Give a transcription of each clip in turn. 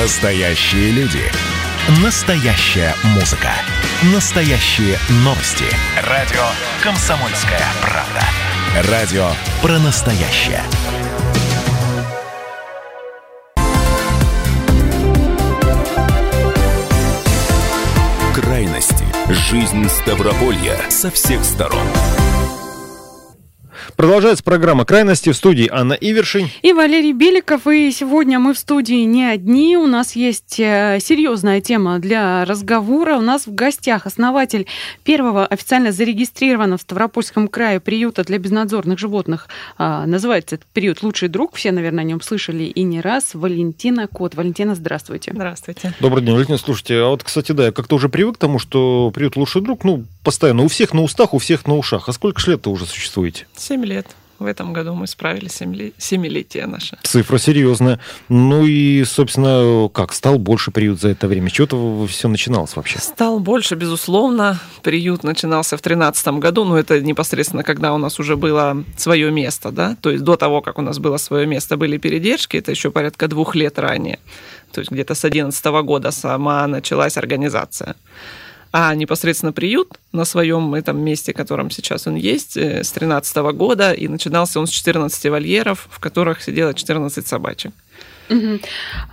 Настоящие люди. Настоящая музыка. Настоящие новости. Радио «Комсомольская правда». Радио про настоящее. Крайности. Жизнь Ставрополья со всех сторон. Продолжается программа «Крайности». В студии Анна Ивершин и Валерий Беликов. И сегодня мы в студии не одни. У нас есть серьезная тема для разговора. У нас в гостях основатель первого официально зарегистрированного в Ставропольском крае приюта для безнадзорных животных. Называется этот приют «Лучший друг». Все, наверное, о нем слышали и не раз. Валентина Кот. Валентина, здравствуйте. Здравствуйте. Добрый день, Валентина. Слушайте, а вот, кстати, да, я как-то уже привык к тому, что приют «Лучший друг», постоянно у всех на устах, у всех на ушах. А сколько лет-то уже существуете? 7 лет. В этом году мы справили 7-летие наше. Цифра серьезная. Ну и, собственно, как? Стал больше приют за это время? С чего-то все начиналось вообще? Стал больше, безусловно. Приют начинался в 2013 году, но это непосредственно, когда у нас уже было свое место, да? То есть до того, как у нас было свое место, были передержки. Это еще порядка 2 лет ранее. То есть где-то с 2011 года сама началась организация. А непосредственно приют на своем этом месте, в котором сейчас он есть, с 2013 года, и начинался он с 14 вольеров, в которых сидело 14 собачек.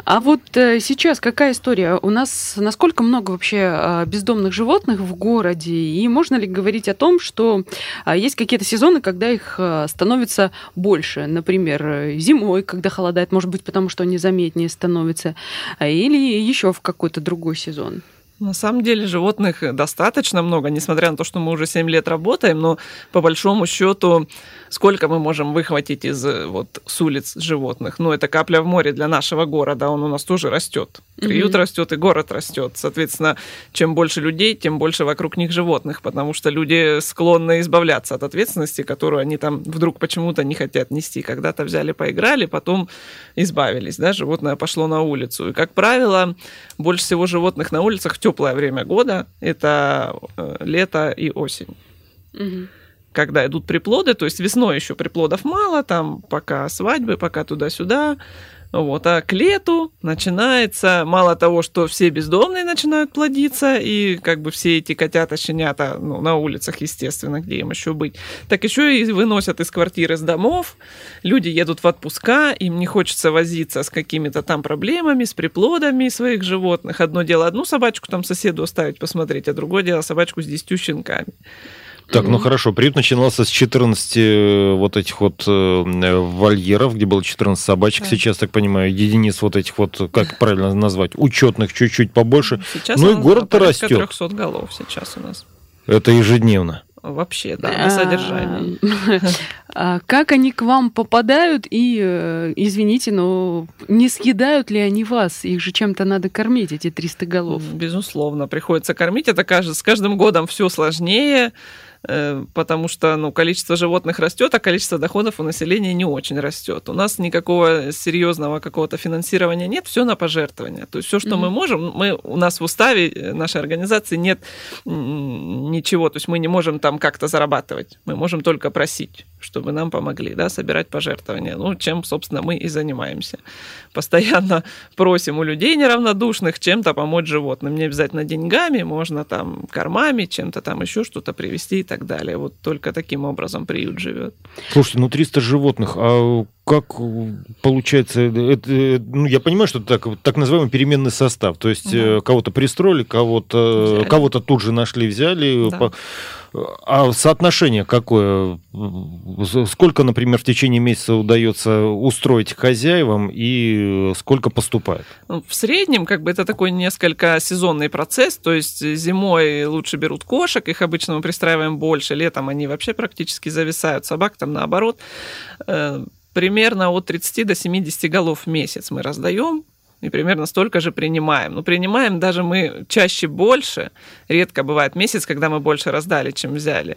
А вот сейчас какая история? У нас насколько много вообще бездомных животных в городе? И можно ли говорить о том, что есть какие-то сезоны, когда их становится больше? Например, зимой, когда холодает, может быть, потому что они заметнее становятся, или еще в какой-то другой сезон? На самом деле животных достаточно много, несмотря на то, что мы уже 7 лет работаем, но по большому счету, сколько мы можем выхватить с улиц животных? Ну, это капля в море для нашего города, он у нас тоже растет. Приют растет и город растет. Соответственно, чем больше людей, тем больше вокруг них животных, потому что люди склонны избавляться от ответственности, которую они там вдруг почему-то не хотят нести. Когда-то взяли, поиграли, потом избавились, да, животное пошло на улицу. И, как правило, больше всего животных на улицах в теплое время года, это лето и осень. Угу. Когда идут приплоды, то есть весной еще приплодов мало, там пока свадьбы, пока туда-сюда. А к лету начинается, мало того, что все бездомные начинают плодиться, и как бы все эти котята, щенята на улицах, естественно, где им еще быть, так еще и выносят из квартир, из домов, люди едут в отпуска, им не хочется возиться с какими-то там проблемами, с приплодами своих животных. Одно дело одну собачку там соседу оставить посмотреть, а другое дело собачку с 10 щенками. Так, хорошо, приют начинался с 14 вольеров, где было 14 собачек, да. Сейчас, так понимаю, единиц как правильно назвать, учетных чуть-чуть побольше, сейчас и город-то растет. Порядка 300 голов сейчас у нас. Это ежедневно? Вообще, да, на содержании. Как они к вам попадают и, извините, но не съедают ли они вас? Их же чем-то надо кормить, эти 300 голов. Безусловно, приходится кормить. Это с каждым годом все сложнее, потому что количество животных растет, а количество доходов у населения не очень растет. У нас никакого серьезного какого-то финансирования нет, все на пожертвования. То есть все, что мы можем, у нас в уставе нашей организации нет ничего, то есть мы не можем там как-то зарабатывать, мы можем только просить, чтобы нам помогли, да, собирать пожертвования, чем, собственно, мы и занимаемся. Постоянно просим у людей неравнодушных чем-то помочь животным, не обязательно деньгами, можно там кормами, чем-то там еще что-то привезти и так далее. Только таким образом приют живет. Слушайте, 300 животных, а как получается? Я понимаю, что это так называемый переменный состав, то есть кого-то пристроили, кого-то тут же нашли, взяли. Да. А соотношение какое? Сколько, например, в течение месяца удается устроить хозяевам и сколько поступает? В среднем, это такой несколько сезонный процесс, то есть зимой лучше берут кошек, их обычно мы пристраиваем больше, летом они вообще практически зависают, собак там наоборот. Примерно от 30 до 70 голов в месяц мы раздаем. И примерно столько же принимаем. Но принимаем даже мы чаще больше. Редко бывает месяц, когда мы больше раздали, чем взяли.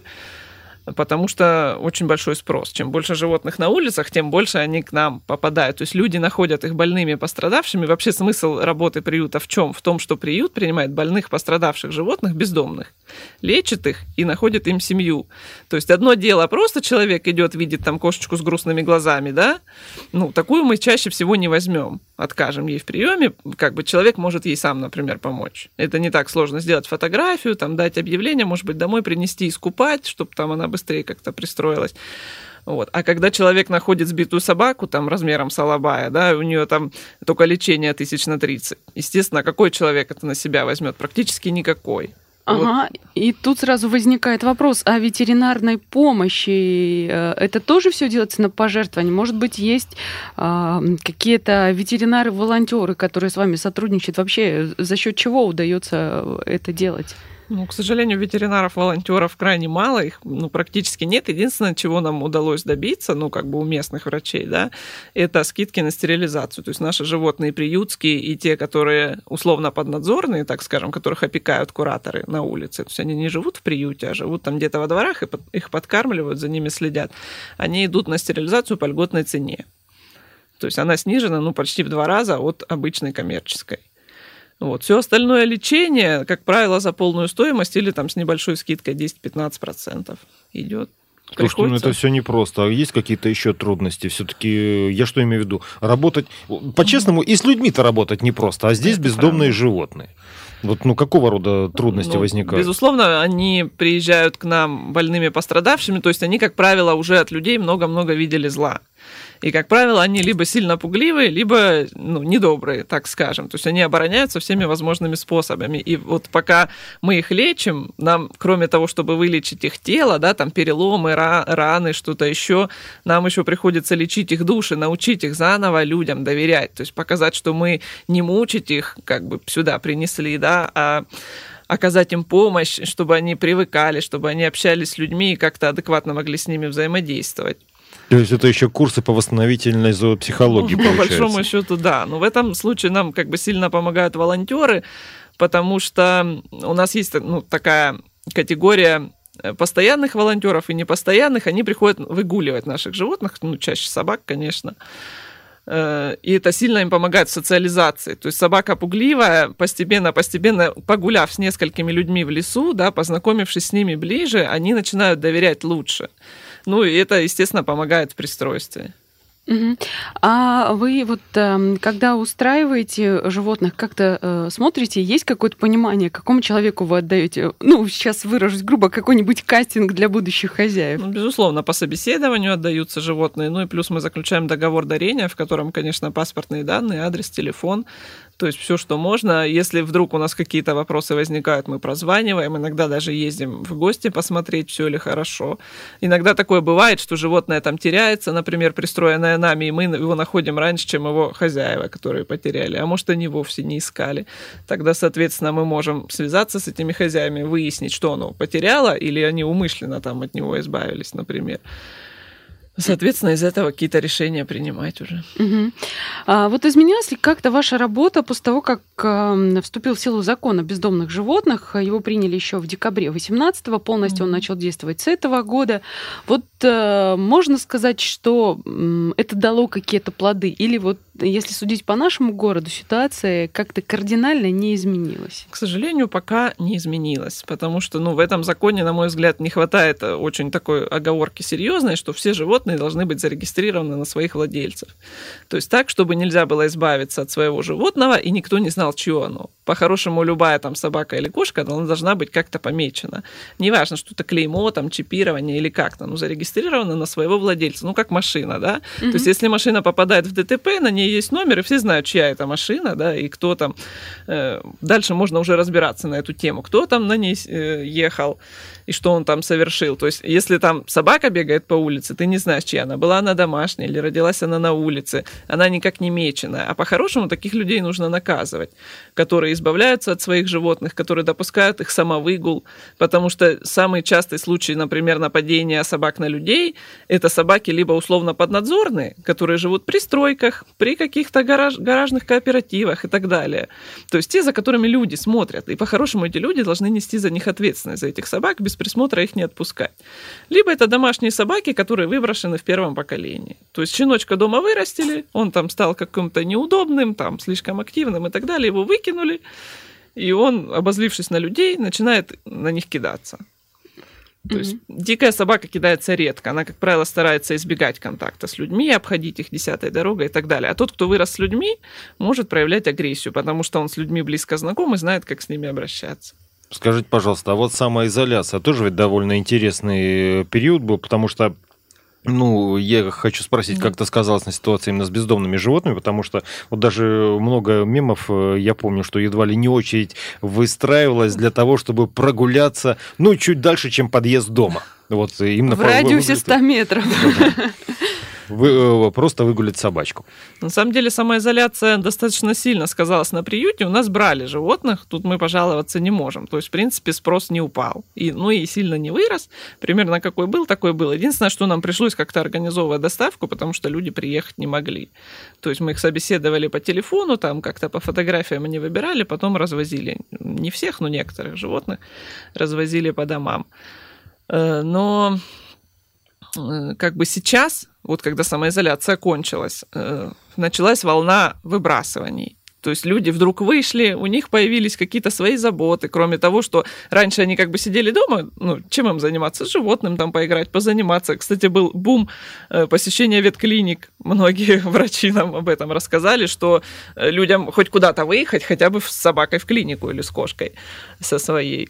потому что очень большой спрос. Чем больше животных на улицах, тем больше они к нам попадают. То есть люди находят их больными, пострадавшими. Вообще смысл работы приюта в чем? В том, что приют принимает больных, пострадавших животных, бездомных, лечит их и находит им семью. То есть одно дело, просто человек идет, видит там кошечку с грустными глазами, да? Ну, такую мы чаще всего не возьмем, откажем ей в приеме. Как бы человек может ей сам, например, помочь. Это не так сложно сделать фотографию, там, дать объявление, может быть, домой принести, искупать, чтобы там она быстрее как-то пристроилась. Вот. А когда человек находит сбитую собаку там, размером с алабая, да, у нее там только лечение 1000 на 30, естественно, какой человек это на себя возьмет? Практически никакой. Ага, вот. И тут сразу возникает вопрос о ветеринарной помощи. Это тоже все делается на пожертвование? Может быть, есть какие-то ветеринары-волонтеры, которые с вами сотрудничают? Вообще, за счет чего удается это делать? Ну, к сожалению, ветеринаров-волонтеров крайне мало, их практически нет. Единственное, чего нам удалось добиться, у местных врачей, да, это скидки на стерилизацию. То есть наши животные приютские и те, которые условно поднадзорные, так скажем, которых опекают кураторы на улице, то есть они не живут в приюте, а живут там где-то во дворах, и их подкармливают, за ними следят. Они идут на стерилизацию по льготной цене. То есть она снижена почти в 2 раза от обычной коммерческой. Вот. Все остальное лечение, как правило, за полную стоимость или там с небольшой скидкой 10-15% идет. Слушайте, это все непросто. А есть какие-то еще трудности? Все-таки я что имею в виду? Работать, по-честному, и с людьми-то работать непросто, а здесь это бездомные правда. Животные. Вот, какого рода трудности возникают? Безусловно, они приезжают к нам больными, пострадавшими, то есть они, как правило, уже от людей много-много видели зла. И, как правило, они либо сильно пугливые, либо недобрые, так скажем. То есть они обороняются всеми возможными способами. И вот пока мы их лечим, нам, кроме того, чтобы вылечить их тело, да, там переломы, раны, что-то еще, нам еще приходится лечить их души, научить их заново людям доверять. То есть показать, что мы не мучить их, сюда принесли, да, а оказать им помощь, чтобы они привыкали, чтобы они общались с людьми и как-то адекватно могли с ними взаимодействовать. То есть это еще курсы по восстановительной зоопсихологии, получается? По большому счету, да. Но в этом случае нам сильно помогают волонтеры, потому что у нас есть такая категория постоянных волонтеров и непостоянных. Они приходят выгуливать наших животных, чаще собак, конечно. И это сильно им помогает в социализации. То есть собака пугливая, постепенно, погуляв с несколькими людьми в лесу, да, познакомившись с ними ближе, они начинают доверять лучше. И это, естественно, помогает в пристройстве. А вы когда устраиваете животных, как-то смотрите, есть какое-то понимание, какому человеку вы отдаете, сейчас выражусь грубо, какой-нибудь кастинг для будущих хозяев? Безусловно, по собеседованию отдаются животные, и плюс мы заключаем договор дарения, в котором, конечно, паспортные данные, адрес, телефон, то есть все, что можно. Если вдруг у нас какие-то вопросы возникают, мы прозваниваем, иногда даже ездим в гости посмотреть, все ли хорошо. Иногда такое бывает, что животное там теряется, например, пристроенное нами, и мы его находим раньше, чем его хозяева, которые потеряли. А может, они вовсе не искали. Тогда, соответственно, мы можем связаться с этими хозяевами, выяснить, что оно потеряло, или они умышленно там от него избавились, например. Соответственно, из этого какие-то решения принимать уже. Угу. Изменилась ли как-то ваша работа после того, как вступил в силу закон о бездомных животных? Его приняли еще в декабре 2018-го, полностью он начал действовать с этого года. Можно сказать, что это дало какие-то плоды? Или если судить по нашему городу, ситуация как-то кардинально не изменилась? К сожалению, пока не изменилась, потому что в этом законе, на мой взгляд, не хватает очень такой оговорки серьезной, что все животные должны быть зарегистрированы на своих владельцев. То есть так, чтобы нельзя было избавиться от своего животного, и никто не знал, чье оно. По-хорошему, любая там собака или кошка, она должна быть как-то помечена. Неважно, что это клеймо, там, чипирование или как-то, зарегистрирована на своего владельца. Как машина, да? Mm-hmm. То есть если машина попадает в ДТП, на ней есть номер, и все знают, чья это машина, да, и кто там. Дальше можно уже разбираться на эту тему, кто там на ней ехал, и что он там совершил. То есть если там собака бегает по улице, ты не знаешь, чья она. Была она домашняя или родилась она на улице. Она никак не меченая. А по-хорошему таких людей нужно наказывать, которые избавляются от своих животных, которые допускают их самовыгул. Потому что самый частый случай, например, нападения собак на людей, это собаки либо условно поднадзорные, которые живут при стройках, при каких-то гаражных кооперативах и так далее. То есть те, за которыми люди смотрят. И по-хорошему эти люди должны нести за них ответственность, за этих собак, без без присмотра их не отпускать. Либо это домашние собаки, которые выброшены в первом поколении. То есть щеночка дома вырастили, он там стал каким-то неудобным, там, слишком активным и так далее, его выкинули, и он, обозлившись на людей, начинает на них кидаться. То есть дикая собака кидается редко. Она, как правило, старается избегать контакта с людьми, обходить их десятой дорогой и так далее. А тот, кто вырос с людьми, может проявлять агрессию, потому что он с людьми близко знаком и знает, как с ними обращаться. Скажите, пожалуйста, а вот самоизоляция тоже ведь довольно интересный период был, потому что... Ну, я хочу спросить, как это сказалось на ситуации именно с бездомными животными, потому что вот даже много мемов, я помню, что едва ли не очередь выстраивалась для того, чтобы прогуляться, ну, чуть дальше, чем подъезд дома. Вот, именно в радиусе 100 метров. Просто выгулять собачку. На самом деле самоизоляция достаточно сильно сказалась на приюте. У нас брали животных, тут мы пожаловаться не можем. То есть, в принципе, спрос не упал. И сильно не вырос. Примерно какой был, такой был. Единственное, что нам пришлось как-то организовывать доставку, потому что люди приехать не могли. То есть мы их собеседовали по телефону, там как-то по фотографиям они выбирали, потом развозили. Не всех, но некоторых животных развозили по домам. Но как бы сейчас... Вот когда самоизоляция кончилась, началась волна выбрасываний. То есть люди вдруг вышли, у них появились какие-то свои заботы, кроме того, что раньше они как бы сидели дома, ну, чем им заниматься? С животным там поиграть, позаниматься. Кстати, был бум посещения ветклиник. Многие врачи нам об этом рассказали, что людям хоть куда-то выехать, хотя бы с собакой в клинику или с кошкой со своей.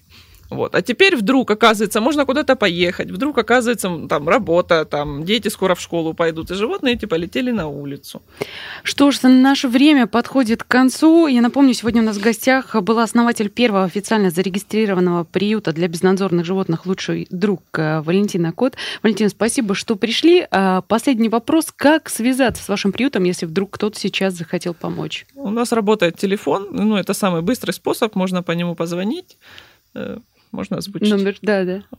Вот. А теперь вдруг, оказывается, можно куда-то поехать, вдруг, оказывается, там работа, там дети скоро в школу пойдут, и животные эти полетели на улицу. Что ж, наше время подходит к концу. Я напомню, сегодня у нас в гостях была основатель первого официально зарегистрированного приюта для безнадзорных животных «Лучший друг» Валентина Кот. Валентина, спасибо, что пришли. Последний вопрос. Как связаться с вашим приютом, если вдруг кто-то сейчас захотел помочь? У нас работает телефон. Ну, это самый быстрый способ. Можно по нему позвонить. Можно озвучить? Номер, да. 8-928-316-39-65.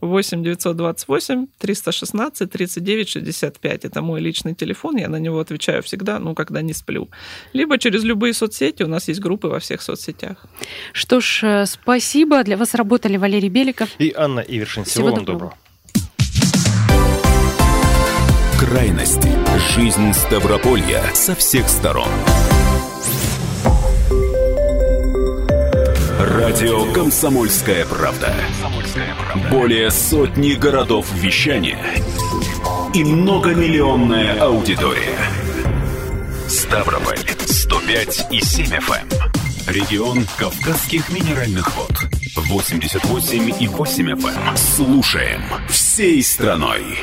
Это мой личный телефон, я на него отвечаю всегда, когда не сплю. Либо через любые соцсети, у нас есть группы во всех соцсетях. Что ж, спасибо. Для вас работали Валерий Беликов и Анна Ивершин. Всего вам доброго. Крайности. Жизнь Ставрополья со всех сторон. Радио «Комсомольская правда». Более сотни городов вещания и многомиллионная аудитория. Ставрополь 105,7 FM. Регион Кавказских минеральных вод 88,8 FM. Слушаем всей страной.